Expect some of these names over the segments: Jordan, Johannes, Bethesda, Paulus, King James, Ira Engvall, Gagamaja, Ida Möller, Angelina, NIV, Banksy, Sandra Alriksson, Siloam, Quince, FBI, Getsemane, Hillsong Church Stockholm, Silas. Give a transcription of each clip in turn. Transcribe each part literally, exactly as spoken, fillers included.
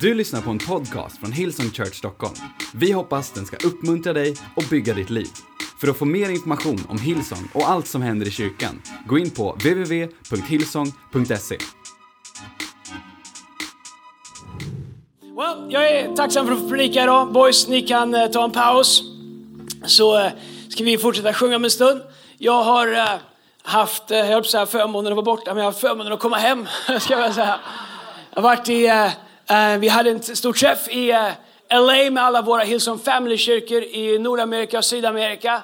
Du lyssnar på en podcast från Hillsong Church Stockholm. Vi hoppas den ska uppmuntra dig och bygga ditt liv. För att få mer information om Hillsong och allt som händer i kyrkan, gå in på w w w punkt hillsong punkt s e. Well, jag är tacksam för att få predika idag. Boys, ni kan uh, ta en paus. Så uh, ska vi fortsätta sjunga om en stund. Jag har uh, haft, uh, jag höll på så här förmånen att vara borta, men jag har haft förmånen att komma hem. Ska jag säga. Jag har varit i... Uh, Uh, vi hade en stor träff i uh, L A med alla våra Hillsong Family-kyrkor i Nordamerika och Sydamerika.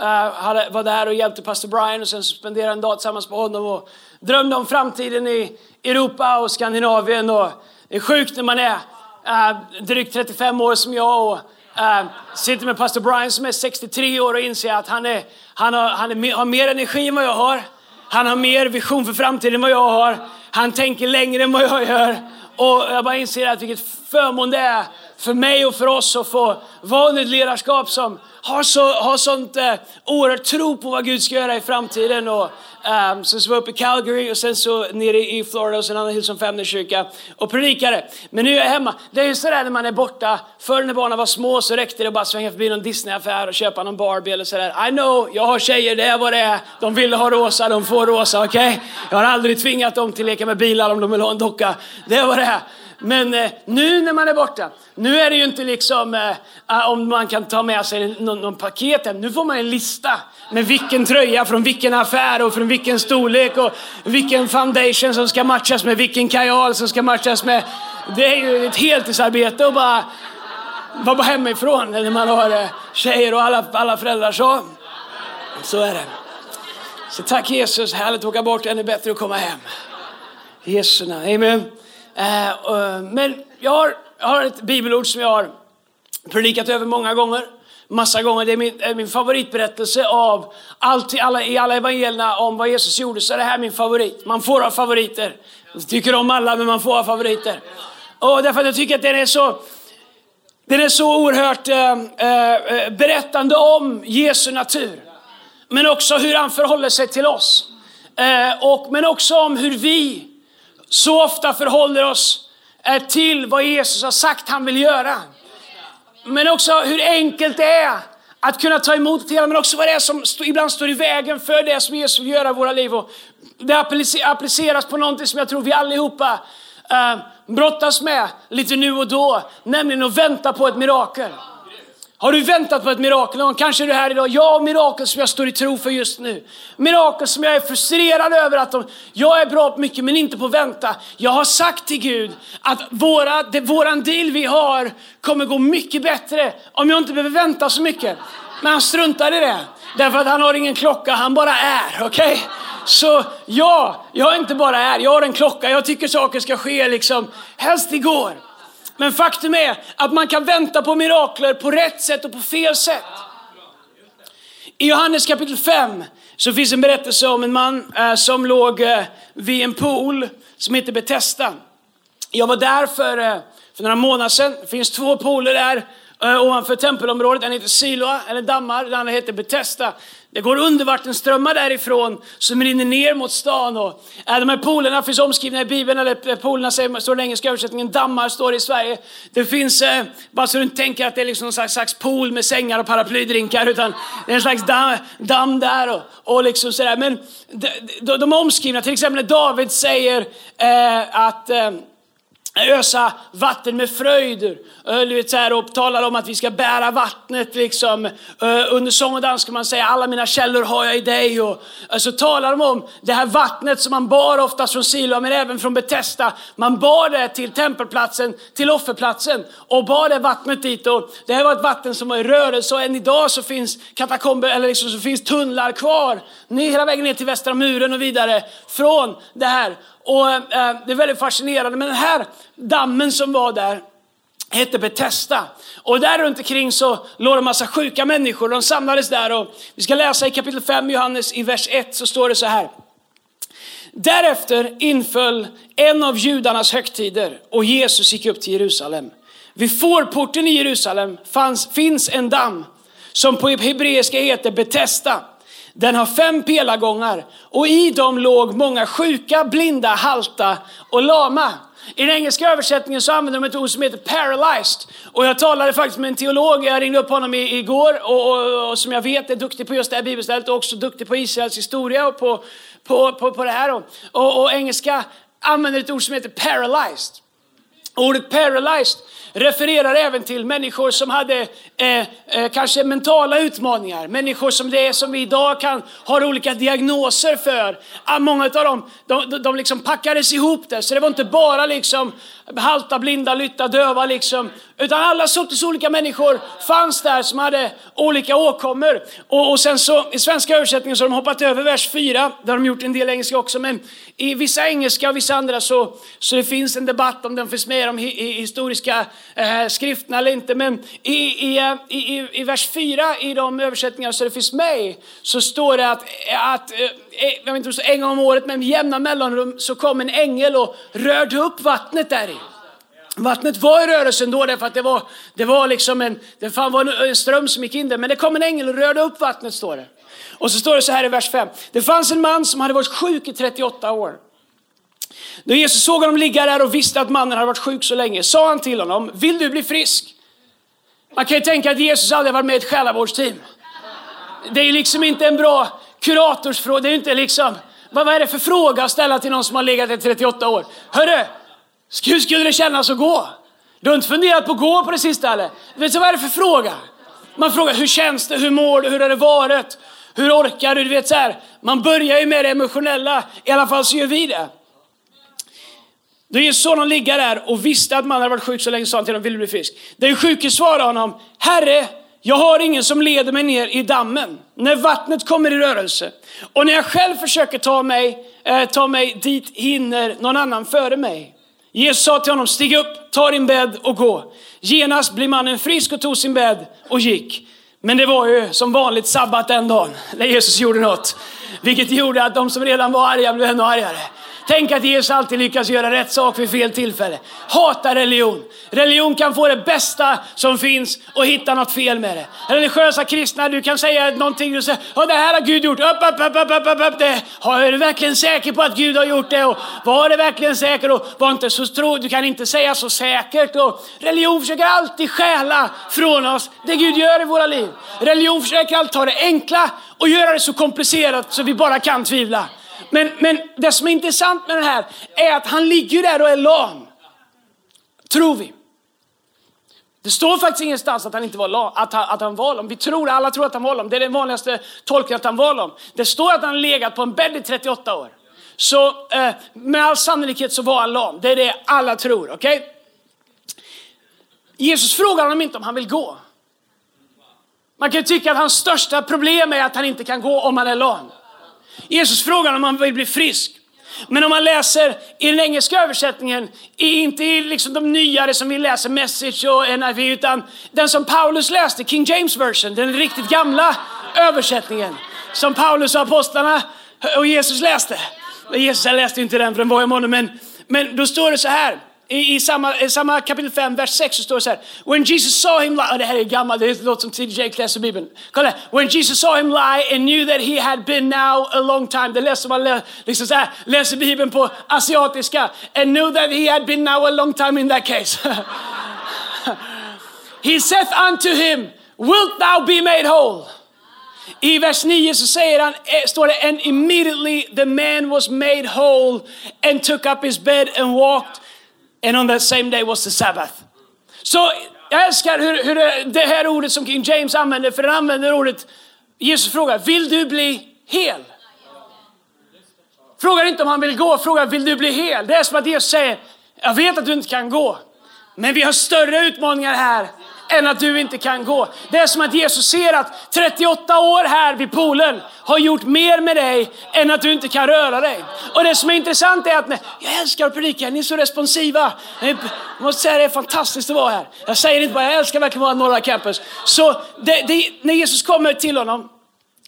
Uh, hade, var där och hjälpte pastor Brian och sen spenderade en dag tillsammans med honom och drömde om framtiden i Europa och Skandinavien. Och det är sjukt när man är uh, drygt trettiofem år som jag och uh, sitter med pastor Brian som är sextiotre år och inser att han, är, han, har, han är mer, har mer energi än vad jag har. Han har mer vision för framtiden än vad jag har. Han tänker längre än vad jag gör. Och jag bara inser att vilket förmån det är för mig och för oss att få vara under ett ledarskap som har, så, har sånt eh, oerhört tro på vad Gud ska göra i framtiden. Och, eh, sen så var jag uppe i Calgary och sen så nere i Florida och sen annan Hillsong Family-kyrka och predikade. Men nu är jag hemma. Det är ju sådär när man är borta. Förr när barnen var små så räckte det bara svänga förbi någon Disney-affär och köpa någon Barbie eller sådär. I know, jag har tjejer, det är vad det är. De vill ha rosa, de får rosa, okej? Okay? Jag har aldrig tvingat dem till att leka med bilar om de vill ha en docka. Det är vad det är. Men eh, nu när man är borta, nu är det ju inte liksom eh, om man kan ta med sig någon, någon paket hem. Nu får man en lista med vilken tröja från vilken affär och från vilken storlek och vilken foundation som ska matchas med, vilken kajal som ska matchas med. Det är ju ett heltidsarbete och bara vara bara hemifrån när man har eh, tjejer och alla, alla föräldrar så. Så är det. Så tack Jesus, härligt att åka bort, ännu bättre att komma hem. Jesus, amen. Uh, uh, men jag har, jag har ett bibelord som jag har predikat över många gånger. Massa gånger. Det är min, är min favoritberättelse av allt i alla, i alla evangelierna om vad Jesus gjorde. Så är det här min favorit. Man får ha favoriter. Jag tycker om alla, men man får ha favoriter. Och därför att jag tycker att den är så, den är så oerhört uh, uh, berättande om Jesu natur. Men också hur han förhåller sig till oss. Uh, och, men också om hur vi så ofta förhåller oss till vad Jesus har sagt han vill göra. Men också hur enkelt det är att kunna ta emot det. Men också vad det är som ibland står i vägen för det som Jesus vill göra i våra liv. Och det appliceras på någonting som jag tror vi allihopa brottas med lite nu och då. Nämligen att vänta på ett mirakel. Har du väntat på ett mirakel? Kanske är du här idag. Jag har mirakel som jag står i tro för just nu. Mirakel som jag är frustrerad över. Att de, jag är bra på mycket men inte på att vänta. Jag har sagt till Gud att våra, det, våran deal vi har kommer gå mycket bättre om jag inte behöver vänta så mycket. Men han struntar i det. Därför att han har ingen klocka. Han bara är. Okej? Okay? Så ja, jag är inte bara är. Jag har en klocka. Jag tycker saker ska ske liksom helst igår. Men faktum är att man kan vänta på mirakler på rätt sätt och på fel sätt. I Johannes kapitel fem så finns en berättelse om en man eh, som låg eh, vid en pool som heter Bethesda. Jag var där för, eh, för några månader sedan. Det finns två pooler där eh, ovanför tempelområdet. Den heter Siloam eller dammar. Den andra heter Bethesda. Det går undervattenströmmar därifrån som rinner ner mot stan. Och, äh, de här poolerna finns omskrivna i Bibeln. Eller poolerna säger, står i den engelska översättningen. Dammar står det i Sverige. Det finns, äh, bara så du inte tänker att det är liksom någon slags, slags pool med sängar och paraplydrinkar. Utan det är en slags dam, dam där. Och, och liksom sådär. Men de, de, de är omskrivna. Till exempel när David säger äh, att... Äh, ösa vatten med fröjder och talar om att vi ska bära vattnet liksom. Under sång och dans kan man säga alla mina källor har jag i dig, och så talar de om det här vattnet som man bar oftast från Siloam men även från Bethesda. Man bar det till tempelplatsen, till offerplatsen och bar det vattnet dit, och det här var ett vatten som var i rörelse, och än idag så finns katakomber eller liksom så finns tunnlar kvar hela vägen ner till västra muren och vidare från det här. Och eh, det är väldigt fascinerande. Men den här dammen som var där hette Bethesda. Och där runt omkring så låg det en massa sjuka människor. De samlades där, och vi ska läsa i kapitel fem Johannes i vers ett så står det så här. Därefter inföll en av judarnas högtider och Jesus gick upp till Jerusalem. Vid fårporten i Jerusalem fanns, finns en damm som på hebreiska heter Bethesda. Den har fem pelargångar och i dem låg många sjuka, blinda, halta och lama. I den engelska översättningen så använder de ett ord som heter paralyzed. Och jag talade faktiskt med en teolog, jag ringde upp honom i, igår och, och, och som jag vet är duktig på just det här bibelstället och också duktig på Israels historia och på, på, på, på det här. Och, och engelska använder ett ord som heter paralyzed. Ordet paralyzed refererar även till människor som hade eh, eh, kanske mentala utmaningar. Människor som det är som vi idag kan ha olika diagnoser för. Ah, många av dem, de, de liksom packades ihop det. Så det var inte bara liksom halta, blinda, lytta, döva liksom. Utan alla sorters olika människor fanns där som hade olika åkommor. Och, och sen så i svenska översättningen så har de hoppat över vers fyra. Där har de gjort en del engelska också. Men i vissa engelska och vissa andra så, så det finns en debatt om den finns med i de historiska eh, skrifterna eller inte. Men i, i, i, i vers fyra i de översättningar så det finns med så står det att, att jag vet inte så en gång om året men jämna mellanrum så kom en ängel och rörde upp vattnet där i. Vattnet var i rörelsen då därför att det var, det var liksom en, det fan var en ström som gick in där. Men det kom en ängel och rörde upp vattnet står det. Och så står det så här i vers fem. Det fanns en man som hade varit sjuk i trettioåtta år. Då Jesus såg honom ligga där och visste att mannen hade varit sjuk så länge sa han till honom, vill du bli frisk? Man kan ju tänka att Jesus aldrig varit med i ett själavårdsteam. Det är ju liksom inte en bra kuratorsfråga. Det är ju inte liksom, vad är det för fråga att ställa till någon som har legat i trettioåtta år? Hörru, hur skulle det kännas att gå? Du har inte funderat på att gå på det sista eller? Vet du vad är det för fråga? Man frågar, hur känns det? Hur mår du? Hur har det varit? Hur orkar du? Du vet så här, man börjar ju med det emotionella. I alla fall så gör vi det. Det är ju så de ligger där och visste att man hade varit sjuk så länge sa han till dem, vill du bli frisk? Den sjuke svarade honom, herre, jag har ingen som leder mig ner i dammen när vattnet kommer i rörelse. Och när jag själv försöker ta mig, eh, ta mig dit hinner någon annan före mig. Jesus sa till honom, stig upp, ta din bädd och gå. Genast blev mannen frisk och tog sin bädd och gick. Men det var ju som vanligt sabbat den dagen när Jesus gjorde något. Vilket gjorde att de som redan var arga blev ännu argare. Tänk att Jesus alltid lyckas göra rätt sak vid fel tillfälle. Hata religion. Religion kan få det bästa som finns och hitta något fel med det. Religiösa kristna, du kan säga någonting och säga, ja, det här har Gud gjort. Upp, upp, upp, upp, upp, upp, det. Ja, är du verkligen säker på att Gud har gjort det? Och var det verkligen säker? Och var inte så tro. Du kan inte säga så säkert. Och religion försöker alltid stjäla från oss det Gud gör i våra liv. Religion försöker alltid ta det enkla och göra det så komplicerat så vi bara kan tvivla. Men, men det som är intressant med den här är att han ligger där och är lam. Tror vi. Det står faktiskt ingenstans att han inte var lam, att han, att han var lam. Vi tror, alla tror att han var lam. Det är den vanligaste tolkningen att han var lam. Det står att han legat på en bädd i trettioåtta år. Så eh, med all sannolikhet så var han lam. Det är det alla tror, okej? Okay? Jesus frågar honom inte om han vill gå. Man kan ju tycka att hans största problem är att han inte kan gå om han är lam. Jesus frågar om han vill bli frisk. Men om man läser i den engelska översättningen, inte i liksom de nyare som vi läser Message och N I V, utan den som Paulus läste, King James version, den riktigt gamla översättningen som Paulus och apostlarna och Jesus läste. Men Jesus läste inte den för den var i morgon, men, men då står det så här. I, i, samma, I samma kapitel fem, vers sex så står det så här. When Jesus saw him lie... Oh, det här är gammalt, det låter som T J läser Bibeln. Kolla här. When Jesus saw him lie and knew that he had been now a long time. Det läser man lä- liksom så här, läser Bibeln på asiatiska. And knew that he had been now a long time in that case. He saith unto him, wilt thou be made whole? I vers nio så säger han, står det, and immediately the man was made whole and took up his bed and walked. And on that same day was the Sabbath. Så jag älskar hur, hur det här ordet som King James använder. För han använder ordet, Jesus frågar, vill du bli hel? Frågar inte om han vill gå, frågar vill du bli hel? Det är som att Jesus säger, jag vet att du inte kan gå. Men vi har större utmaningar här än att du inte kan gå. Det är som att Jesus ser att trettioåtta år här vid poolen har gjort mer med dig än att du inte kan röra dig. Och det som är intressant är att, nej, jag älskar att predika, ni är så responsiva. Jag måste säga, det är fantastiskt att vara här. Jag säger inte bara, jag älskar verkligen vara norra campus. Så det, det, när Jesus kommer till honom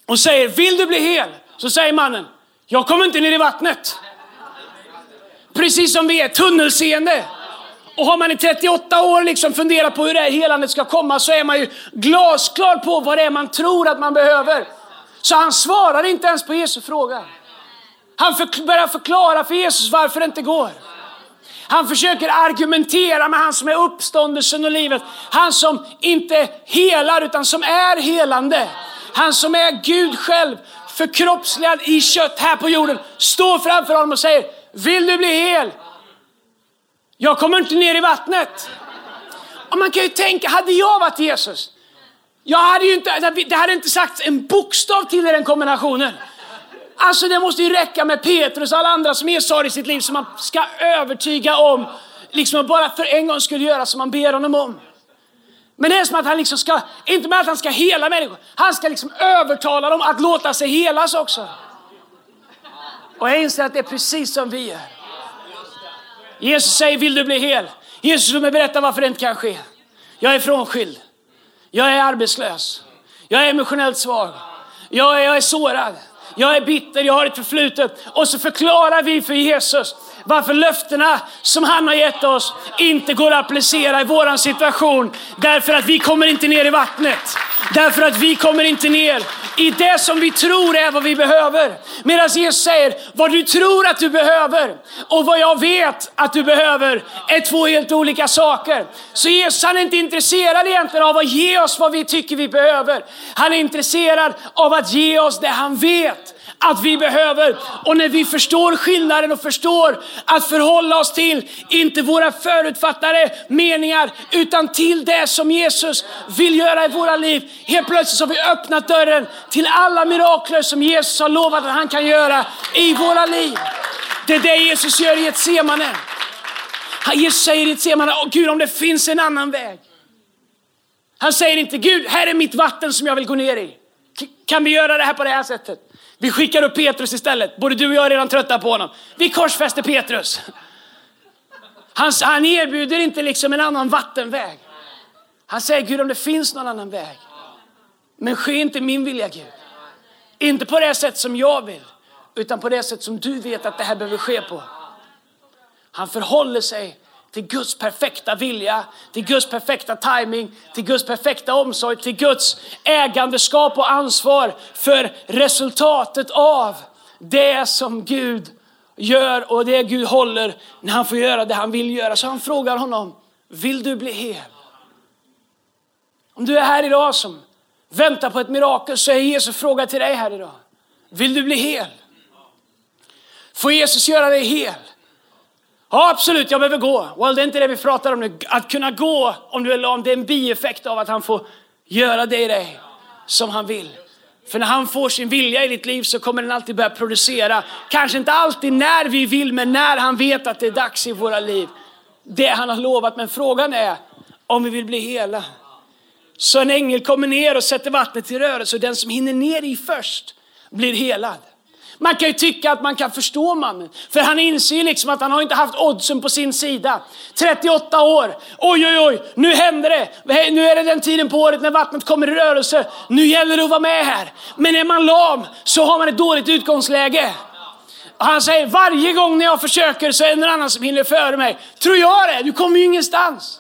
och säger, vill du bli hel? Så säger mannen, jag kommer inte ner i vattnet. Precis som vi är tunnelseende. Och har man i trettioåtta år liksom funderat på hur det här helandet ska komma så är man ju glasklar på vad det är man tror att man behöver. Så han svarar inte ens på Jesu fråga. Han för, börjar förklara för Jesus varför det inte går. Han försöker argumentera med han som är uppståndelsen och livet. Han som inte helar utan som är helande. Han som är Gud själv förkroppsligad i kött här på jorden. Står framför honom och säger: vill du bli hel? Jag kommer inte ner i vattnet. Och man kan ju tänka, hade jag varit Jesus? Jag hade ju inte, det hade inte sagt en bokstav till i den kombinationen. Alltså det måste ju räcka med Petrus och alla andra som är sorg i sitt liv som man ska övertyga om. Liksom bara för en gång skulle göra som man ber honom om. Men det är som att han liksom ska, inte med att han ska hela människor. Han ska liksom övertala dem att låta sig helas också. Och jag inser att det är precis som vi är. Jesus säger, vill du bli hel? Jesus vill mig berätta varför det inte kan ske. Jag är frånskild. Jag är arbetslös. Jag är emotionellt svag. Jag är, jag är sårad. Jag är bitter, jag har ett förflutet. Och så förklarar vi för Jesus varför löftena som han har gett oss inte går att applicera i våran situation. Därför att vi kommer inte ner i vattnet. Därför att vi kommer inte ner i det som vi tror är vad vi behöver. Medan Jesus säger, vad du tror att du behöver och vad jag vet att du behöver är två helt olika saker. Så Jesus, han är inte intresserad egentligen av att ge oss vad vi tycker vi behöver. Han är intresserad av att ge oss det han vet att vi behöver. Och när vi förstår skillnaden och förstår att förhålla oss till inte våra förutfattade meningar utan till det som Jesus vill göra i våra liv. Helt plötsligt så har vi öppnat dörren till alla mirakler som Jesus har lovat att han kan göra i våra liv. Det är det Jesus gör i Getsemane. Jesus säger i Getsemane, åh Gud, om det finns en annan väg. Han säger inte, Gud, här är mitt vatten som jag vill gå ner i. Kan vi göra det här på det här sättet? Vi skickar upp Petrus istället. Både du och jag är redan trötta på honom. Vi korsfäster Petrus. Han, han erbjuder inte liksom en annan vattenväg. Han säger, Gud, om det finns någon annan väg. Men ske inte min vilja, Gud. Inte på det sätt som jag vill. Utan på det sätt som du vet att det här behöver ske på. Han förhåller sig till Guds perfekta vilja, till Guds perfekta timing, till Guds perfekta omsorg, till Guds ägandeskap och ansvar för resultatet av det som Gud gör och det Gud håller när han får göra det han vill göra. Så han frågar honom, vill du bli hel? Om du är här idag som väntar på ett mirakel så är Jesus fråga till dig här idag. Vill du bli hel? Får Jesus göra dig hel? Ja, absolut, jag behöver gå. Well, det är inte det vi pratar om nu. Att kunna gå om du är lam, det är en bieffekt av att han får göra dig dig som han vill. För när han får sin vilja i ditt liv så kommer den alltid börja producera. Kanske inte alltid när vi vill, men när han vet att det är dags i våra liv. Det han har lovat, men frågan är om vi vill bli hela. Så en ängel kommer ner och sätter vattnet i rörelse och den som hinner ner i först blir helad. Man kan ju tycka att man kan förstå mannen. För han inser ju liksom att han har inte haft oddsen på sin sida. trettioåtta år. Oj, oj, oj. Nu händer det. Nu är det den tiden på året när vattnet kommer i rörelse. Nu gäller det att vara med här. Men är man lam så har man ett dåligt utgångsläge. Och han säger, varje gång när jag försöker så är det någon annan som hinner före mig. Tror jag det? Du kommer ju ingenstans.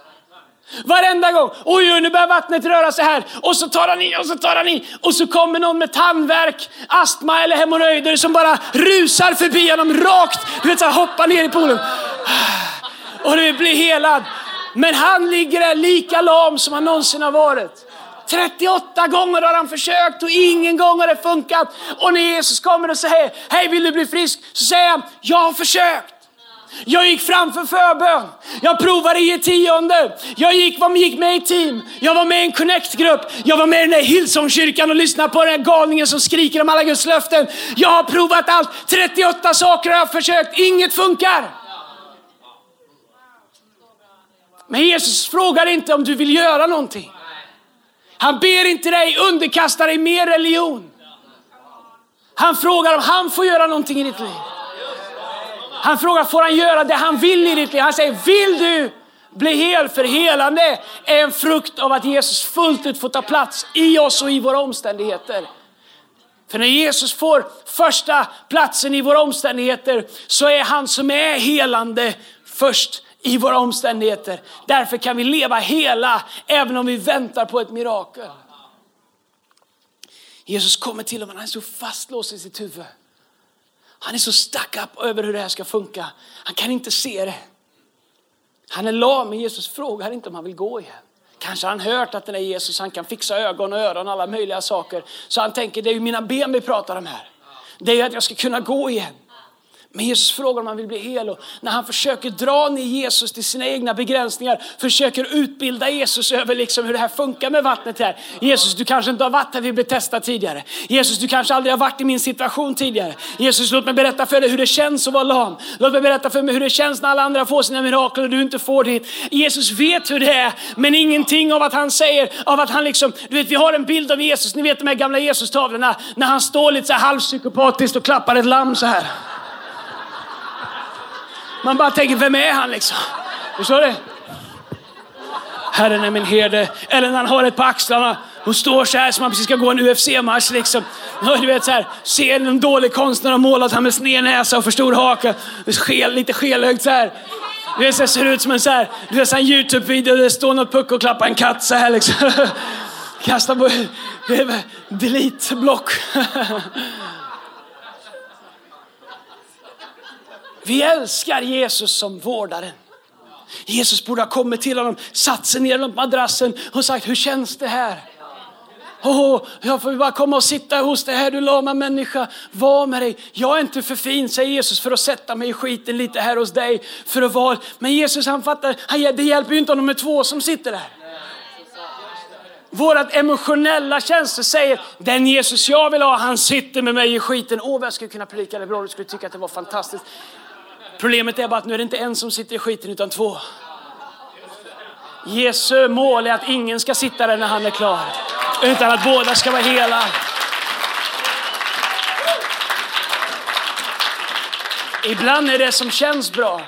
Varenda gång, oj, oj, nu börjar vattnet röra sig här. Och så tar han i, och så tar han i. Och så kommer någon med tandvärk, astma eller hemorrojder som bara rusar förbi honom rakt. Du vet så här, hoppar ner i poolen. Och det blir helad. Men han ligger där lika lam som han någonsin har varit. trettioåtta gånger har han försökt och ingen gång har det funkat. Och när Jesus kommer och säger, hej, vill du bli frisk? Så säger han, jag har försökt. Jag gick framför förbön. Jag provade i tionde. Jag gick, var, gick med i team. Jag var med i en connect-grupp. Jag var med i den där Hillsong-kyrkan och lyssnade på den där galningen som skriker om alla Guds löften. Jag har provat allt. trettioåtta saker har jag försökt. Inget funkar. Men Jesus frågar inte om du vill göra någonting. Han ber inte dig underkasta dig mer religion. Han frågar om han får göra någonting i ditt liv. Han frågar, får han göra det han vill i ditt liv? Han säger, vill du bli hel? För helande är en frukt av att Jesus fullt ut får ta plats i oss och i våra omständigheter. För när Jesus får första platsen i våra omständigheter så är han som är helande först i våra omständigheter. Därför kan vi leva hela även om vi väntar på ett mirakel. Jesus kommer till och med, han är så fastlåst i sitt huvud. Han är så stuck up över hur det här ska funka. Han kan inte se det. Han är lam, men Jesus frågar inte om han vill gå igen. Kanske har han hört att den är Jesus, han kan fixa ögon och öron och alla möjliga saker. Så han tänker, det är ju mina ben vi pratar om här. Det är ju att jag ska kunna gå igen. Men Jesus frågar om han vill bli hel. Och när han försöker dra ner Jesus till sina egna begränsningar. Försöker utbilda Jesus över liksom hur det här funkar med vattnet här. Jesus, du kanske inte har varit här vi blev testade tidigare. Jesus, du kanske aldrig har varit i min situation tidigare. Jesus, låt mig berätta för dig hur det känns att vara lam. Låt mig berätta för mig hur det känns när alla andra får sina mirakel och du inte får det. Jesus vet hur det är. Men ingenting av att han säger. Av att han liksom, du vet vi har en bild av Jesus. Ni vet de här gamla Jesus-tavlorna. När han står lite så här halvpsykopatiskt och klappar ett lamm så här. Man bara tänker, vem är han liksom? Förstår du? Herren är min herde. Eller när han har ett på axlarna. Hon står så här som man precis ska gå en U F C-match liksom. Du vet så här. Se en dålig konstnär och målat han med sned näsa och för stor haka. Skel, lite skelögt så här. Du vet så här, ser ut som en så här. Du vet så här en YouTube-video där det står något puck och klappar en katt så här liksom. Kasta på delete-block. Vi älskar Jesus som vårdaren. Jesus borde ha kommit till honom, satt sig ner på madrassen och sagt, hur känns det här? Oh, jag får bara komma och sitta hos det här, du lama människa. Var med dig. Jag är inte för fin, säger Jesus, för att sätta mig i skiten lite här hos dig. För att vara. Men Jesus, han fattar, han, det hjälper ju inte honom med två som sitter där. Vårat emotionella känslor säger, den Jesus jag vill ha, han sitter med mig i skiten. Åh, oh, jag skulle kunna predika det bra, du skulle tycka att det var fantastiskt. Problemet är bara att nu är det inte en som sitter i skiten utan två. Jesu mål är att ingen ska sitta där när han är klar. Utan att båda ska vara hela. Ibland är det som känns bra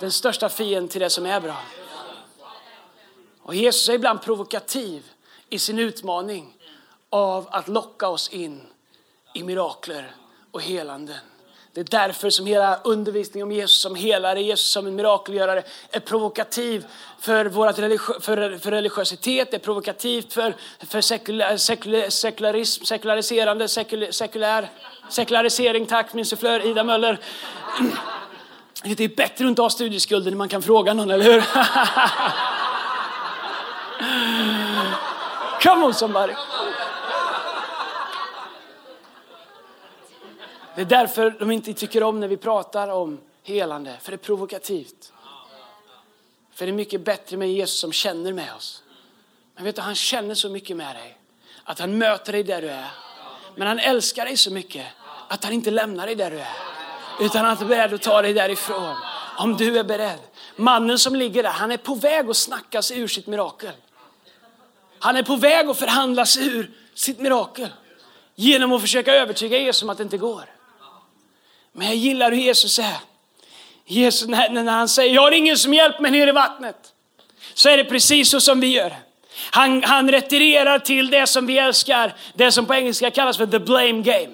den största fienden till det som är bra. Och Jesus är ibland provokativ i sin utmaning av att locka oss in i mirakler och helanden. Det är därför som hela undervisningen om Jesus som helare, Jesus som en mirakelgörare är provokativ för, vårat religi- för, för religiositet, är provokativt för, för sekulär, sekulär, sekularism, sekulariserande, sekul, sekulär, sekularisering, tack min sufflör Ida Möller. Det är bättre att inte ha studieskulden när man kan fråga någon, eller hur? Come on somebody. Det är därför de inte tycker om när vi pratar om helande. För det är provokativt. För det är mycket bättre med Jesus som känner med oss. Men vet du, han känner så mycket med dig. Att han möter dig där du är. Men han älskar dig så mycket. Att han inte lämnar dig där du är. Utan att han är beredd att ta dig därifrån. Om du är beredd. Mannen som ligger där, han är på väg att snacka sig ur sitt mirakel. Han är på väg att förhandla sig ur sitt mirakel. Genom att försöka övertyga Jesus om att det inte går. Men jag gillar hur Jesus är. Jesus, när han säger, jag har ingen som hjälper mig ner i vattnet. Så är det precis så som vi gör. Han, han retirerar till det som vi älskar. Det som på engelska kallas för the blame game.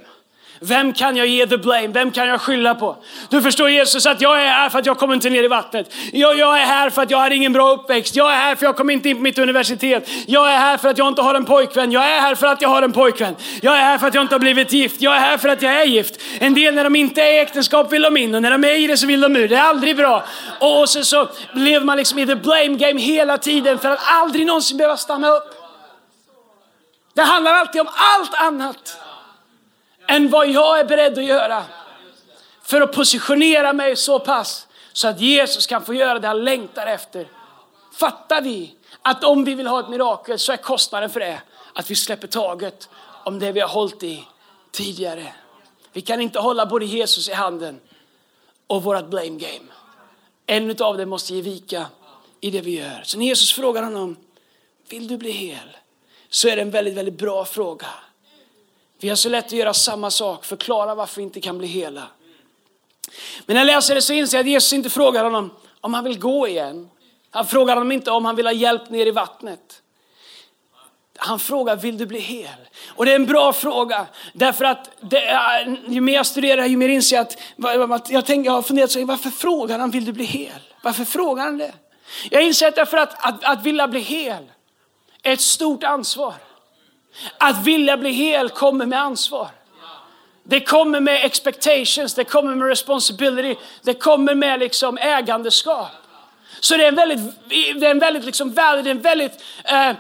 Vem kan jag ge the blame? Vem kan jag skylla på? Du förstår Jesus att jag är här för att jag kommer inte ner i vattnet. Jag, jag är här för att jag har ingen bra uppväxt. Jag är här för att jag kommer inte in på mitt universitet. Jag är här för att jag inte har en pojkvän. Jag är här för att jag har en pojkvän. Jag är här för att jag inte har blivit gift. Jag är här för att jag är gift. En del när de inte är i äktenskap vill de in. Och när de är i det så vill de ur. Det är aldrig bra. Och så, så lever man liksom i the blame game hela tiden. För att aldrig någonsin behöva stanna upp. Det handlar alltid om allt annat. Än vad jag är beredd att göra. För att positionera mig så pass. Så att Jesus kan få göra det han längtar efter. Fattar vi att om vi vill ha ett mirakel så är kostnaden för det. Att vi släpper taget om det vi har hållit i tidigare. Vi kan inte hålla både Jesus i handen. Och vårt blame game. En utav det måste ge vika i det vi gör. Så när Jesus frågar honom. Vill du bli hel? Så är det en väldigt, väldigt bra fråga. Vi har så lätt att göra samma sak. Förklara varför vi inte kan bli hela. Men när jag läser det så inser jag att Jesus inte frågar honom om han vill gå igen. Han frågar honom inte om han vill ha hjälp ner i vattnet. Han frågar, vill du bli hel? Och det är en bra fråga. Därför att det är, ju mer jag studerar, ju mer inser jag att jag, tänker, jag har funderat så här, varför frågar han vill du bli hel? Varför frågar han det? Jag inser att därför att, att, att vilja bli hel är ett stort ansvar. Att vilja bli hel kommer med ansvar. Det kommer med expectations. Det kommer med responsibility. Det kommer med liksom ägandeskap. Så det är en väldigt, det är en väldigt liksom värld, det är en väldigt, eh,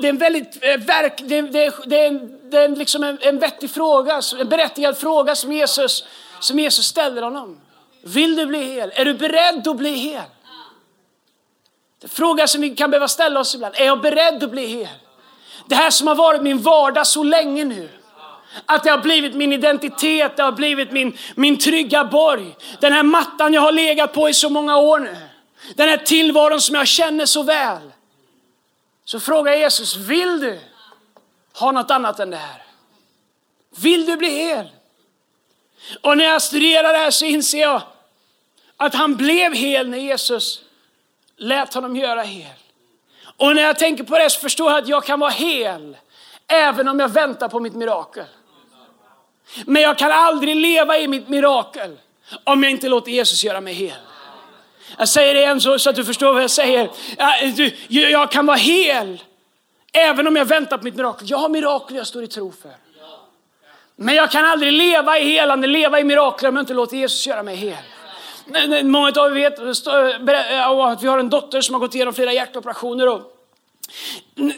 det är en väldigt eh, verk, det är, det är, det är, en, det är liksom en, en vettig fråga, en berättigad fråga som Jesus, som Jesus ställer honom. Vill du bli hel? Är du beredd att bli hel? Det är frågan som vi kan behöva ställa oss ibland. Är jag beredd att bli hel? Det här som har varit min vardag så länge nu. Att det har blivit min identitet, det har blivit min, min trygga borg. Den här mattan jag har legat på i så många år nu. Den här tillvaron som jag känner så väl. Så frågar Jesus, vill du ha något annat än det här? Vill du bli hel? Och när jag studerar det här så inser jag att han blev hel när Jesus lät honom göra hel. Och när jag tänker på det så förstår jag att jag kan vara hel även om jag väntar på mitt mirakel. Men jag kan aldrig leva i mitt mirakel om jag inte låter Jesus göra mig hel. Jag säger det igen så, så att du förstår vad jag säger. Jag, du, jag kan vara hel även om jag väntar på mitt mirakel. Jag har mirakel jag står i tro för. Men jag kan aldrig leva i helande, leva i mirakler om jag inte låter Jesus göra mig hel. Många av er vet att vi har en dotter som har gått igenom flera hjärtoperationer. Och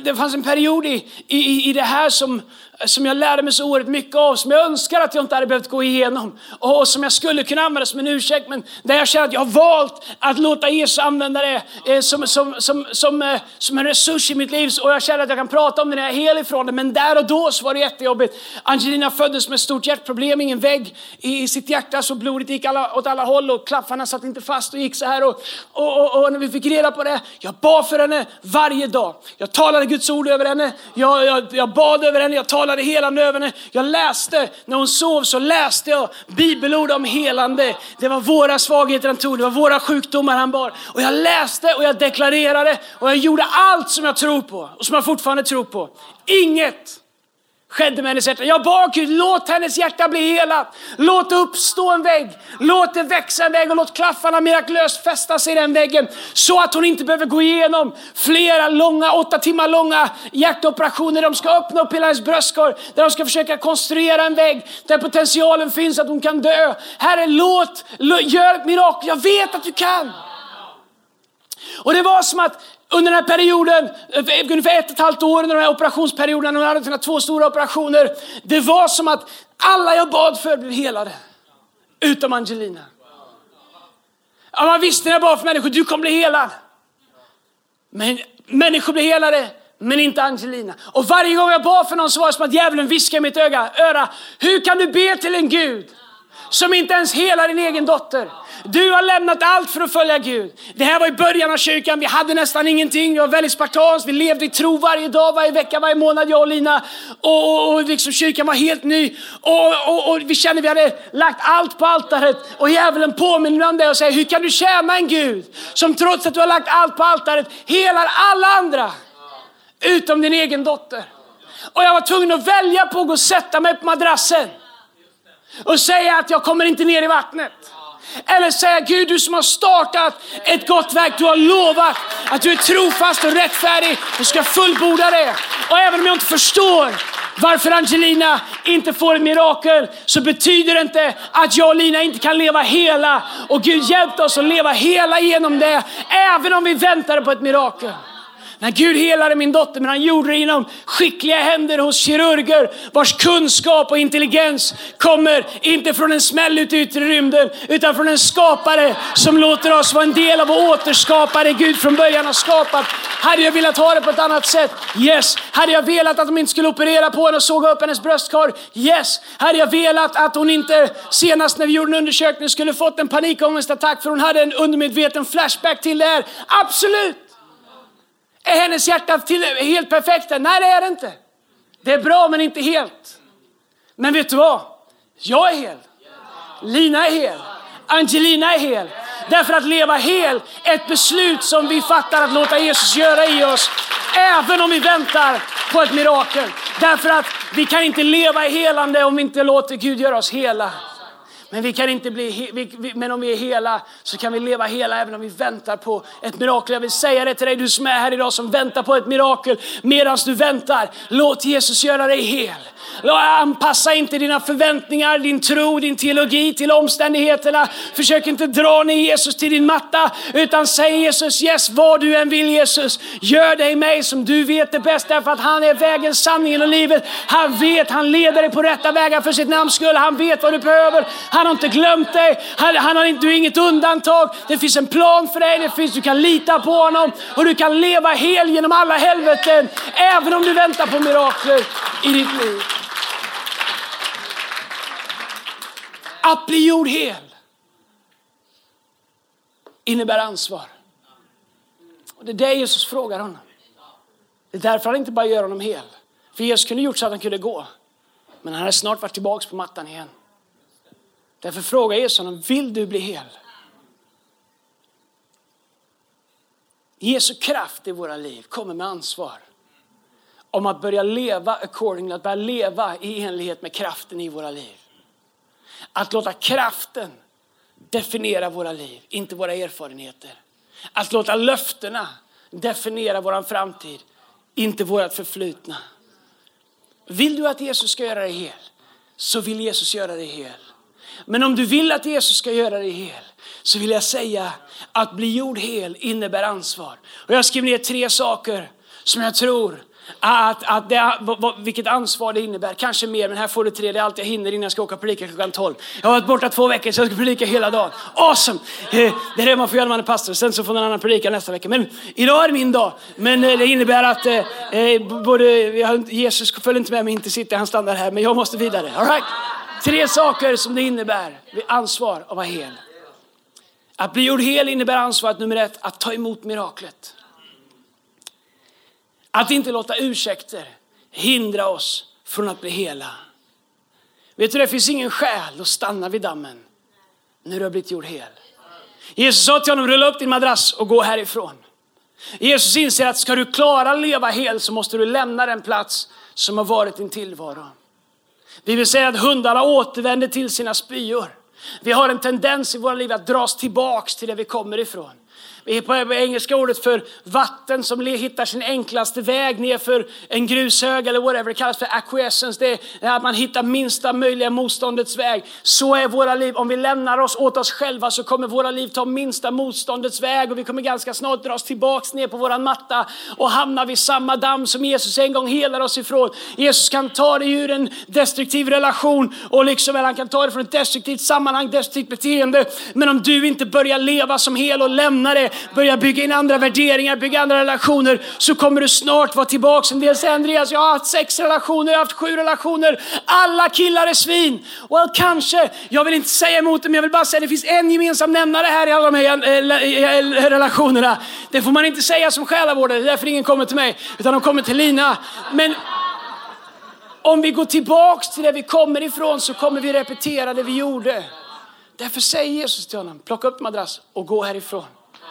det fanns en period i, i, i det här som, som jag lärde mig så oerhört mycket av. Som jag önskar att jag inte hade behövt gå igenom. Och som jag skulle kunna använda som en ursäkt. Men där jag känner att jag har valt att låta Jesus använda det som, som, som, som, som en resurs i mitt liv. Och jag känner att jag kan prata om det när jag är hel ifrån det. Men där och då så var det jättejobbigt. Angelina föddes med ett stort hjärtproblem. Ingen vägg i sitt hjärta. Så blodet gick alla, åt alla håll. Och klaffarna satt inte fast och gick så här. Och, och, och, och när vi fick reda på det. Jag bad för henne varje dag. Jag talade Guds ord över henne. Jag, jag, jag bad över henne. Jag talade helande över henne. Jag läste. När hon sov så läste jag bibelord om helande. Det var våra svagheter han tog. Det var våra sjukdomar han bar. Och jag läste och jag deklarerade. Och jag gjorde allt som jag tror på. Och som jag fortfarande tror på. Inget skedde med hennes hjärta. Jag bad Gud, låt hennes hjärta bli helat. Låt uppstå en vägg. Låt det växa en vägg och låt klaffarna mirakulöst fästa sig i den väggen. Så att hon inte behöver gå igenom flera långa, åtta timmar långa hjärtoperationer. De ska öppna upp hela hennes bröstkorg. Där de ska försöka konstruera en vägg. Där potentialen finns att hon kan dö. Herre, låt, gör ett mirakel. Jag vet att du kan. Och det var som att under den här perioden, ungefär ett och ett halvt år under den här operationsperioden, när hon hade sina två stora operationer, det var som att alla jag bad för blev helade. Utom Angelina. Ja, man visste när jag bad för människor, du kommer bli helad. Men människor blev helade, men inte Angelina. Och varje gång jag bad för någon så var det som att djävulen viskade i mitt öga, öra, hur kan du be till en Gud som inte ens helar din egen dotter? Du har lämnat allt för att följa Gud. Det här var i början av kyrkan. Vi hade nästan ingenting. Vi var väldigt spartans. Vi levde i tro varje dag, varje vecka, varje månad, jag och Lina. Och, och, och liksom, kyrkan var helt ny. Och, och, och vi kände att vi hade lagt allt på altaret. Och djävulen påminner om det och säger, hur kan du tjäna en Gud som trots att du har lagt allt på altaret helar alla andra utom din egen dotter? Och jag var tvungen att välja på att gå och sätta mig på madrassen och säga att jag kommer inte ner i vattnet. Eller säga, Gud, du som har startat ett gott verk, du har lovat att du är trofast och rättfärdig och ska fullborda det. Och även om jag inte förstår varför Angelina inte får ett mirakel, så betyder det inte att jag och Lina inte kan leva hela. Och Gud hjälpte oss att leva hela genom det, även om vi väntade på ett mirakel. När Gud helade min dotter, men han gjorde det inom skickliga händer hos kirurger vars kunskap och intelligens kommer inte från en smäll ut i yttre rymden, utan från en skapare som låter oss vara en del av att återskapa det Gud från början har skapat. Hade jag velat ha det på ett annat sätt? Yes. Hade jag velat att de inte skulle operera på henne och såga upp hennes bröstkorg? Yes. Hade jag velat att hon inte senast när vi gjorde en undersökning skulle fått en panikångestattack för hon hade en undermedveten flashback till det här? Absolut! Är hennes hjärta till, helt perfekt? Nej, det är det inte. Det är bra, men inte helt. Men vet du vad? Jag är hel. Lina är hel. Angelina är hel. Därför att leva hel är ett beslut som vi fattar att låta Jesus göra i oss. Även om vi väntar på ett mirakel. Därför att vi kan inte leva i helande om vi inte låter Gud göra oss hela. Men, vi kan inte bli he- vi, vi, men om vi är hela så kan vi leva hela även om vi väntar på ett mirakel. Jag vill säga det till dig, du som är här idag som väntar på ett mirakel. Medan du väntar, låt Jesus göra dig hel. Anpassa inte dina förväntningar, din tro, din teologi till omständigheterna. Försök inte dra ner Jesus till din matta, utan säg Jesus, yes, vad du än vill Jesus, gör dig mig som du vet det bäst. Därför att han är vägen, sanningen och livet. Han vet, han leder dig på rätta vägar för sitt namns skull. Han vet vad du behöver. Han har inte glömt dig. Han, han har inte, du är inget undantag. Det finns en plan för dig. Det finns, du kan lita på honom. Och du kan leva hel genom alla helveten. Även om du väntar på mirakler i ditt liv. Att bli gjord hel innebär ansvar. Och det är det Jesus frågar honom. Det är därför han inte bara gör honom hel. För Jesus kunde gjort så att han kunde gå. Men han hade snart varit tillbaka på mattan igen. Därför frågar Jesus honom, vill du bli hel? Jesu kraft i våra liv kommer med ansvar. Om att börja leva according, att börja leva i enlighet med kraften i våra liv. Att låta kraften definiera våra liv, inte våra erfarenheter. Att låta löftena definiera vår framtid, inte vårt förflutna. Vill du att Jesus ska göra dig hel, så vill Jesus göra dig hel. Men om du vill att Jesus ska göra dig hel, så vill jag säga att bli gjord hel innebär ansvar. Och jag skriver ner tre saker som jag tror att, att det, vilket ansvar det innebär. Kanske mer, men här får du tre. Det är allt jag hinner innan jag ska åka och predika klockan tolv. Jag har varit borta två veckor så jag ska predika hela dagen. Awesome! Det är det man får göra när man är pastor. Sen så får någon annan predika nästa vecka. Men idag är det min dag. Men det innebär att eh, både, Jesus följer inte med mig, inte sitter. Han stannar här, men jag måste vidare. All right. Tre saker som det innebär vid ansvar att vara hel. Att bli gjord hel innebär ansvar att nummer ett, att ta emot miraklet. Att inte låta ursäkter hindra oss från att bli hela. Vet du, det finns ingen själ att stanna vid dammen när du har blivit gjord hel. Jesus sa till honom, rulla upp din madrass och gå härifrån. Jesus inser att ska du klara att leva hel så måste du lämna den plats som har varit din tillvaro. Vi vill säga att hundarna återvänder till sina spyor. Vi har en tendens i våra liv att dras tillbaks till där vi kommer ifrån. Vi är på engelska ordet för vatten som hittar sin enklaste väg ner för en grushög eller whatever. Det kallas för acquiescence. Det är att man hittar minsta möjliga motståndets väg. Så är våra liv. Om vi lämnar oss åt oss själva så kommer våra liv ta minsta motståndets väg. Och vi kommer ganska snart dras tillbaks ner på våran matta och hamna vid samma damm som Jesus en gång helade oss ifrån. Jesus kan ta dig ur en destruktiv relation och liksom han kan ta dig från ett destruktivt sammanhang, destruktivt beteende. Men om du inte börjar leva som hel och lämnar det, börja bygga in andra värderingar, bygga andra relationer, så kommer du snart vara tillbaka. En del säger, Andreas, jag har haft sex relationer, jag har haft sju relationer. Alla killar är svin. Well, kanske. Jag vill inte säga emot det, men jag vill bara säga att det finns en gemensam nämnare här i alla de här relationerna. Det får man inte säga som själavårdare. Det är därför ingen kommer till mig, utan de kommer till Lina. Men om vi går tillbaka till det vi kommer ifrån så kommer vi repetera det vi gjorde. Därför säger Jesus till honom, plocka upp madrass och gå härifrån.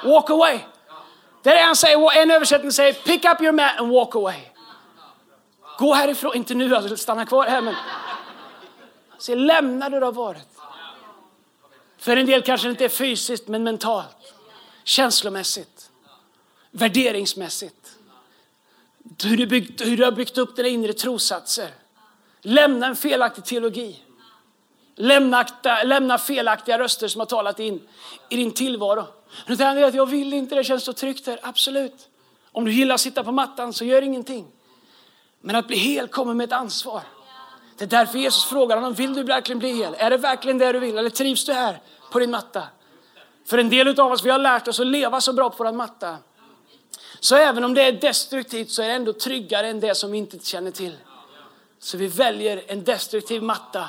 Walk away. Det är det han säger. En översättning säger, pick up your mat and walk away. Gå härifrån. Inte nu, alltså, stanna kvar här. Men... Så lämna det du har varit. För en del kanske inte är fysiskt, men mentalt. Känslomässigt. Värderingsmässigt. Hur du, byggt, hur du har byggt upp dina inre trossatser. Lämna en felaktig teologi. Lämna, lämna felaktiga röster som har talat in i din tillvaro. Nu tänker jag att jag vill inte, det känns så tryggt här. Absolut. Om du gillar att sitta på mattan så gör ingenting. Men att bli hel kommer med ett ansvar. Det är därför Jesus frågar honom, vill du verkligen bli hel? Är det verkligen det du vill? Eller trivs du här på din matta? För en del av oss, vi har lärt oss att leva så bra på vår matta. Så även om det är destruktivt så är det ändå tryggare än det som vi inte känner till. Så vi väljer en destruktiv matta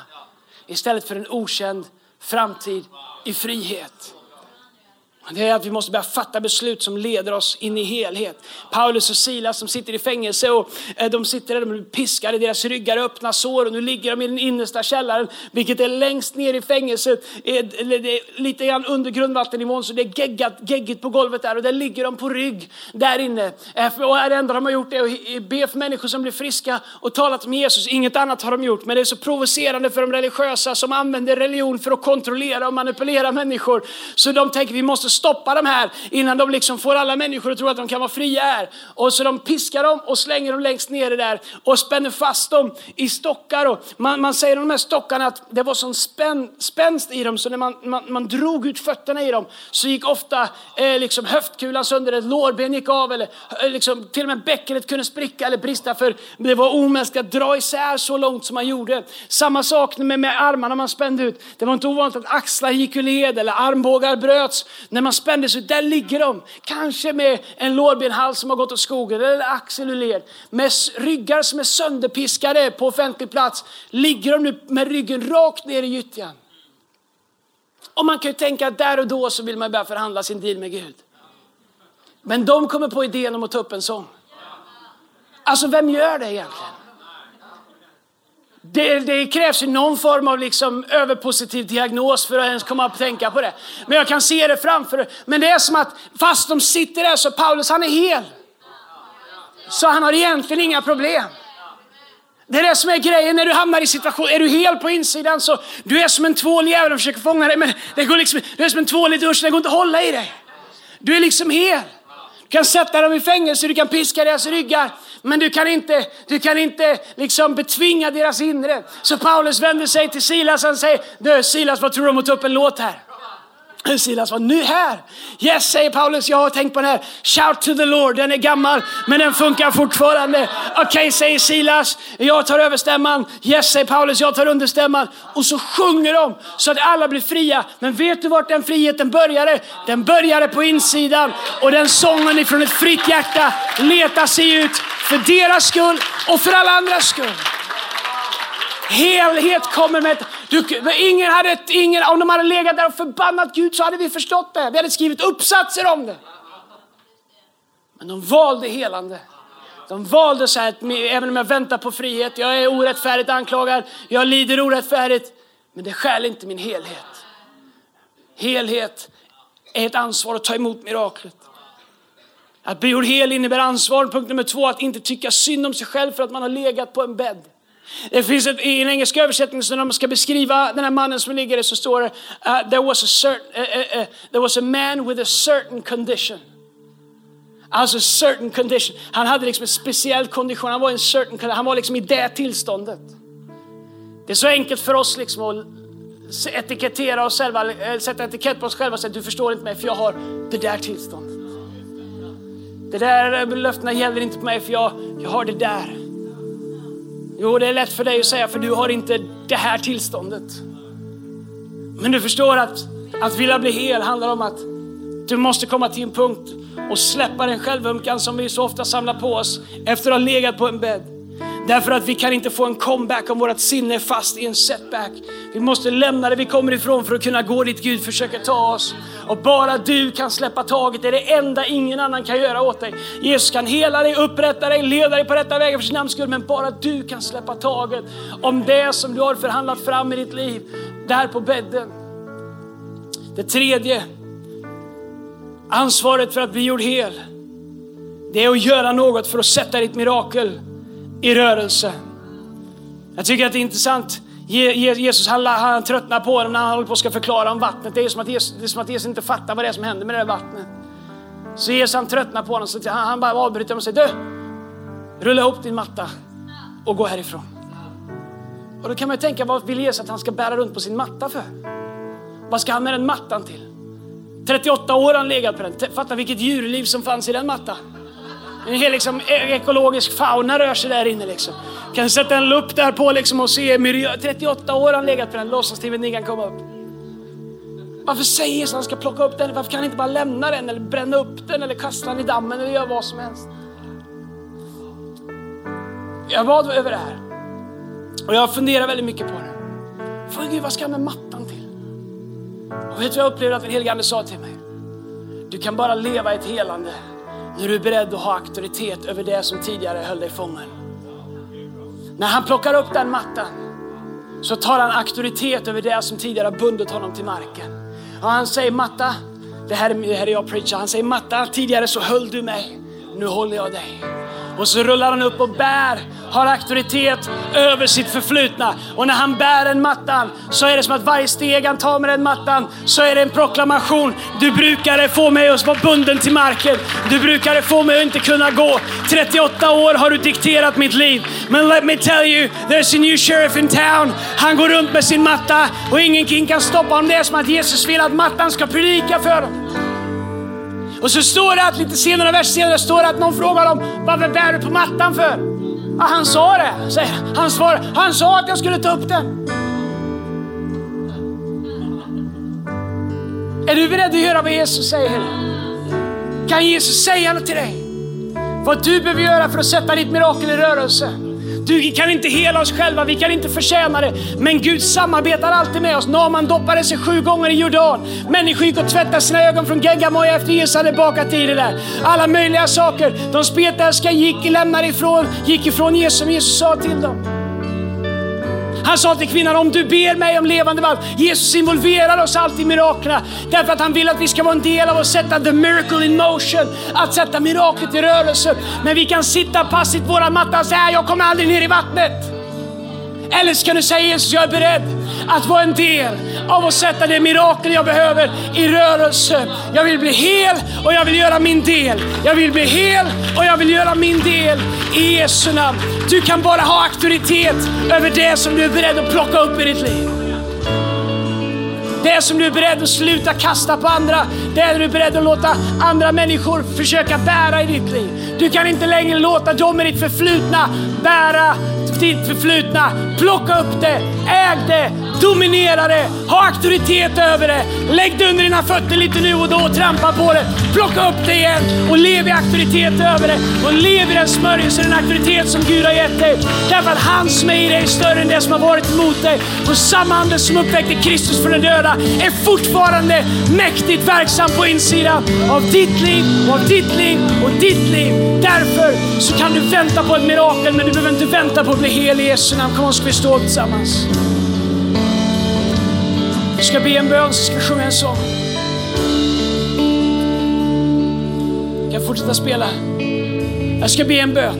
istället för en okänd framtid i frihet. Det är att vi måste börja fatta beslut som leder oss in i helhet. Paulus och Silas som sitter i fängelse och de sitter där, de piskar i deras ryggar och öppna sår och nu ligger de i den innersta källaren, vilket är längst ner i fängelset, det är lite grann under grundvattennivån, så det är geggat, geggigt på golvet där och där ligger de på rygg där inne. Och det enda de har gjort är att be för människor som blir friska och talat om Jesus. Inget annat har de gjort, men det är så provocerande för de religiösa som använder religion för att kontrollera och manipulera människor, så de tänker vi måste stoppa dem här innan de liksom får alla människor att tro att de kan vara fria här. Och så de piskar dem och slänger dem längst nere där och spänner fast dem i stockar. Och man, man säger om de här stockarna att det var sån spän, spänst i dem, så när man, man, man drog ut fötterna i dem så gick ofta eh, liksom höftkulan sönder, ett lårben gick av eller eh, liksom, till och med bäckenet kunde spricka eller brista, för det var omänskligt att dra isär så långt som man gjorde. Samma sak med, med armarna man spände ut. Det var inte ovanligt att axlar gick ur led eller armbågar bröts när man spände sig. Där ligger de, kanske med en lårbenhals som har gått åt skogen eller axel och led, med ryggar som är sönderpiskade på offentlig plats, ligger de nu med ryggen rakt ner i gyttjan. Och man kan ju tänka att där och då så vill man börja förhandla sin deal med Gud, men de kommer på idén om att ta upp en sång. Alltså vem gör det egentligen? Det, det krävs ju någon form av liksom överpositiv diagnos för att ens komma upp och tänka på det. Men jag kan se det framför. Men det är som att fast de sitter där så Paulus, han är hel. Så han har egentligen inga problem. Det är det som är grejen när du hamnar i situation. Är du hel på insidan så du är som en tvål, jävel och försöker fånga dig. Men det går liksom, du är som en tvål i duschen, det går inte att hålla i dig. Du är liksom hel. Du kan sätta dem i fängelse, du kan piska deras ryggar, men du kan inte, du kan inte liksom betvinga deras inre. Så Paulus vänder sig till Silas och säger, "Du Silas, vad tror du om att ta upp en låt här?" Silas var nu här. Yes, säger Paulus, jag har tänkt på den här. Shout to the Lord, den är gammal men den funkar fortfarande. Okej, okay, säger Silas, jag tar överstämman. Yes, säger Paulus, jag tar understämman. Och så sjunger de så att alla blir fria. Men vet du vart den friheten började? Den började på insidan. Och den sången ifrån ett fritt hjärta letar sig ut för deras skull och för alla andras skull. Helhet kommer med ett... Du, ingen hade ett, ingen, om de hade legat där och förbannat Gud så hade vi förstått det. Vi hade skrivit uppsatser om det. Men de valde helande. De valde så här att även om jag väntar på frihet, jag är orättfärdigt anklagad, jag lider orättfärdigt, men det skäl inte min helhet. Helhet är ett ansvar att ta emot miraklet. Att bli hel innebär ansvar. Punkt nummer två, att inte tycka synd om sig själv för att man har legat på en bädd. Det finns ett, i en engelsk översättning så när man ska beskriva den här mannen som ligger där så står det uh, there, was a certain, uh, uh, uh, there was a man with a certain condition. Alltså certain condition. Han hade liksom en speciell kondition. Han var en certain, han var liksom i det tillståndet. Det är så enkelt för oss liksom att etikettera oss själva, sätta etikett på oss själva och säga du förstår inte mig för jag har det där tillståndet. Det där löftena gäller inte på mig för jag, jag har det där. Jo, det är lätt för dig att säga för du har inte det här tillståndet. Men du förstår att att vilja bli hel handlar om att du måste komma till en punkt och släppa den självömkan som vi så ofta samlar på oss efter att ha legat på en bädd. Därför att vi kan inte få en comeback om vårt sinne är fast i en setback. Vi måste lämna det vi kommer ifrån för att kunna gå dit Gud försöker ta oss. Och bara du kan släppa taget. Det är det enda ingen annan kan göra åt dig. Jesus kan hela dig, upprätta dig, leda dig på rätta vägen för sin namns skull. Men bara du kan släppa taget om det som du har förhandlat fram i ditt liv. Där på bädden. Det tredje. Ansvaret för att bli gjord hel. Det är att göra något för att sätta ditt mirakel i rörelse. Jag tycker att det är intressant. Jesus han, han tröttnar på dem när han håller på att ska förklara om vattnet. Det är som att Jesus, det är som att Jesus inte fattar vad det är som händer med det där vattnet. Så Jesus han tröttnar på dem. Så han, han bara avbryter dem och säger, du, rulla ihop din matta och gå härifrån. Och då kan man ju tänka, vad vill Jesus att han ska bära runt på sin matta för? Vad ska han med den mattan till? trettioåtta år han legat på den. Fatta vilket djurliv som fanns i den mattan. En hel liksom, ekologisk fauna rör sig där inne liksom. Kan sätta en lupp där på liksom, och se miljö. trettioåtta år har han legat på den. Låtsas till ni kan komma upp. Varför säger Jesus att han ska plocka upp den? Varför kan han inte bara lämna den? Eller bränna upp den? Eller kasta den i dammen? Eller göra vad som helst. Jag var över det här. Och jag funderar väldigt mycket på det. För Gud, vad ska han med mattan till? Och vet du vad jag upplevde att den helige Ande sa till mig? Du kan bara leva ett helande när du är beredd att ha auktoritet över det som tidigare höll dig fången. När han plockar upp den mattan så tar han auktoritet över det som tidigare har bundit honom till marken. Och han säger, matta, det här är, det här är jag preachar. Han säger, matta, tidigare så höll du mig, nu håller jag dig. Och så rullar han upp och bär, har auktoritet över sitt förflutna. Och när han bär den mattan så är det som att varje steg han tar med den mattan så är det en proklamation. Du brukade få mig att vara bunden till marken. Du brukade få mig att inte kunna gå. trettioåtta år har du dikterat mitt liv. Men let me tell you, there's a new sheriff in town. Han går runt med sin matta och ingen kan stoppa honom. Det är som att Jesus vill att mattan ska predika för honom. Och så står det att lite senare, vers senare, står det att någon frågar om varför bär du på mattan för? Ja, han sa det, säger han. Han svarar, han sa att jag skulle ta upp den. Är du beredd att göra vad Jesus säger? Kan Jesus säga något till dig? Vad du behöver göra för att sätta ditt mirakel i rörelse? Du kan inte hela oss själva, vi kan inte förtjäna det. Men Gud samarbetar alltid med oss. Naman doppade sig sju gånger i Jordan. Människor gick och tvättade sina ögon från Gagamaja efter Jesus hade bakat i det där. Alla möjliga saker. De spetälska gick och lämnade ifrån, gick ifrån Jesus som Jesus sa till dem. Han sa till kvinnan, om du ber mig om levande vatten. Jesus involverar oss alltid i miraklerna. Därför att han vill att vi ska vara en del av att sätta the miracle in motion. Att sätta miraklet i rörelse. Men vi kan sitta passivt våra mattan och säga, jag kommer aldrig ner i vattnet. Eller ska du säga, Jesus, jag är beredd att vara en del av att sätta det mirakel jag behöver i rörelse. Jag vill bli hel och jag vill göra min del. Jag vill bli hel och jag vill göra min del i Jesu namn. Du kan bara ha auktoritet över det som du är beredd att plocka upp i ditt liv. Det som du är beredd att sluta kasta på andra. Det du är beredd att låta andra människor försöka bära i ditt liv. Du kan inte längre låta dem i ditt förflutna bära ditt förflutna. Plocka upp det, äg det, dominera det, ha auktoritet över det. Lägg det under dina fötter lite nu och då och trampa på det. Plocka upp det igen och lev i auktoritet över det. Och lev i den smörjelse, den auktoritet som Gud har gett dig. Därför att han som är i dig är större än det som har varit emot dig. Och samma ande som uppväckte Kristus från den döda är fortfarande mäktigt verksam på insidan av ditt liv och av ditt liv och ditt liv. Därför så kan du vänta på ett mirakel, men du behöver inte vänta på att bli hel i Jesu namn. Kom och ska vi stå tillsammans. Du ska be en bön, så ska sjunga en sång. Du kan fortsätta spela. Jag ska be en bön.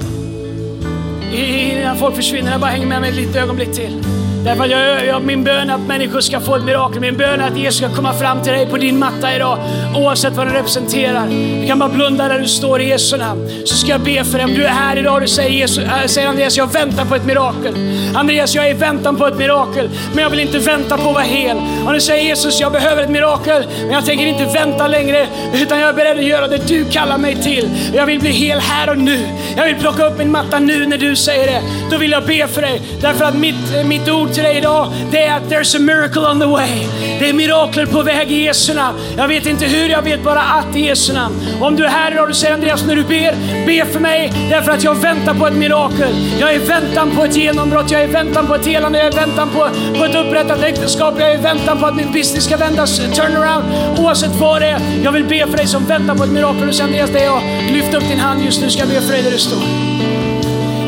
Innan folk försvinner, jag bara hänger med mig ett litet ögonblick till. Därför att jag, jag, min bön är att människor ska få ett mirakel. Min bön är att Jesus ska komma fram till dig på din matta idag. Oavsett vad den representerar. Du kan bara blunda där du står i Jesu namn. Så ska jag be för dig. Om du är här idag och du säger, Jesus, äh, säger Andreas, jag väntar på ett mirakel. Andreas, jag är i väntan på ett mirakel. Men jag vill inte vänta på att vara hel. Om du säger, Jesus, jag behöver ett mirakel. Men jag tänker inte vänta längre. Utan jag är beredd att göra det du kallar mig till. Jag vill bli hel här och nu. Jag vill plocka upp min matta nu när du säger det. Då vill jag be för dig. Därför att mitt, mitt ord till dig idag, det är att there's a miracle on the way. Det är mirakler på väg i Jesu namn. Jag vet inte hur, jag vet bara att i Jesu namn. Om du är här idag och säger, Andreas, när du ber, be för mig, därför att jag väntar på ett mirakel. Jag är väntan på ett genombrott, jag är väntan på ett helande, jag är väntan på, på ett upprättat äktenskap, jag är väntan på att min business ska vändas, turnaround, oavsett vad det är. Jag vill be för dig som väntar på ett mirakel. Och sen Andreas, det är jag, lyft upp din hand just nu, ska jag be för dig där du står.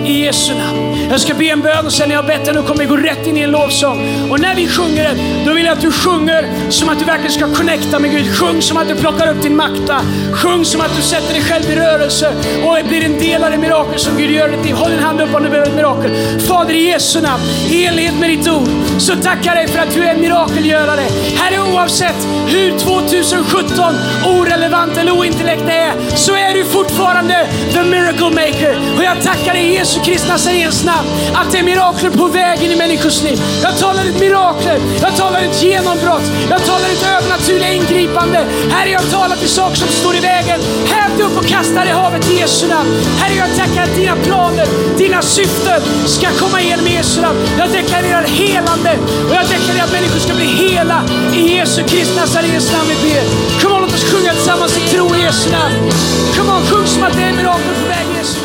I Jesu namn. Jag ska be en bön och sen när jag bett den kommer jag gå rätt in i en lovsång. Och när vi sjunger den, då vill jag att du sjunger som att du verkligen ska connecta med Gud. Sjung som att du plockar upp din makta. Sjung som att du sätter dig själv i rörelse och blir en del av det mirakel som Gud gör i ditt liv. Håll din hand upp om du behöver ett mirakel. Fader, i Jesu namn, i enlighet med ditt ord, så tackar dig för att du är en mirakelgörare. Herre, oavsett hur tjugosjutton orelevant eller ointellekt det är, så är du fortfarande the miracle maker. Och jag tackar dig, Jesus Kristus, säger ens namn, att det är mirakler på vägen i människors liv. Jag talar ett mirakel, jag talar ett genombrott, jag talar ett övernaturligt ingripande. Herre, jag talar till saker som står i vägen. Hävd upp och kasta det i havet i Jesu namn. Herre, jag tackar att dina planer, dina syften ska komma igenom i Jesu namn. Jag deklarerar helande och jag deklarerar att människor ska bli hela i Jesu Kristus, säger ens namn, vi ber. Kom on, låt oss sjunga tillsammans i tro i Jesu namn. Kom on, sjung som att det är mirakler på vägen i Jesu namn.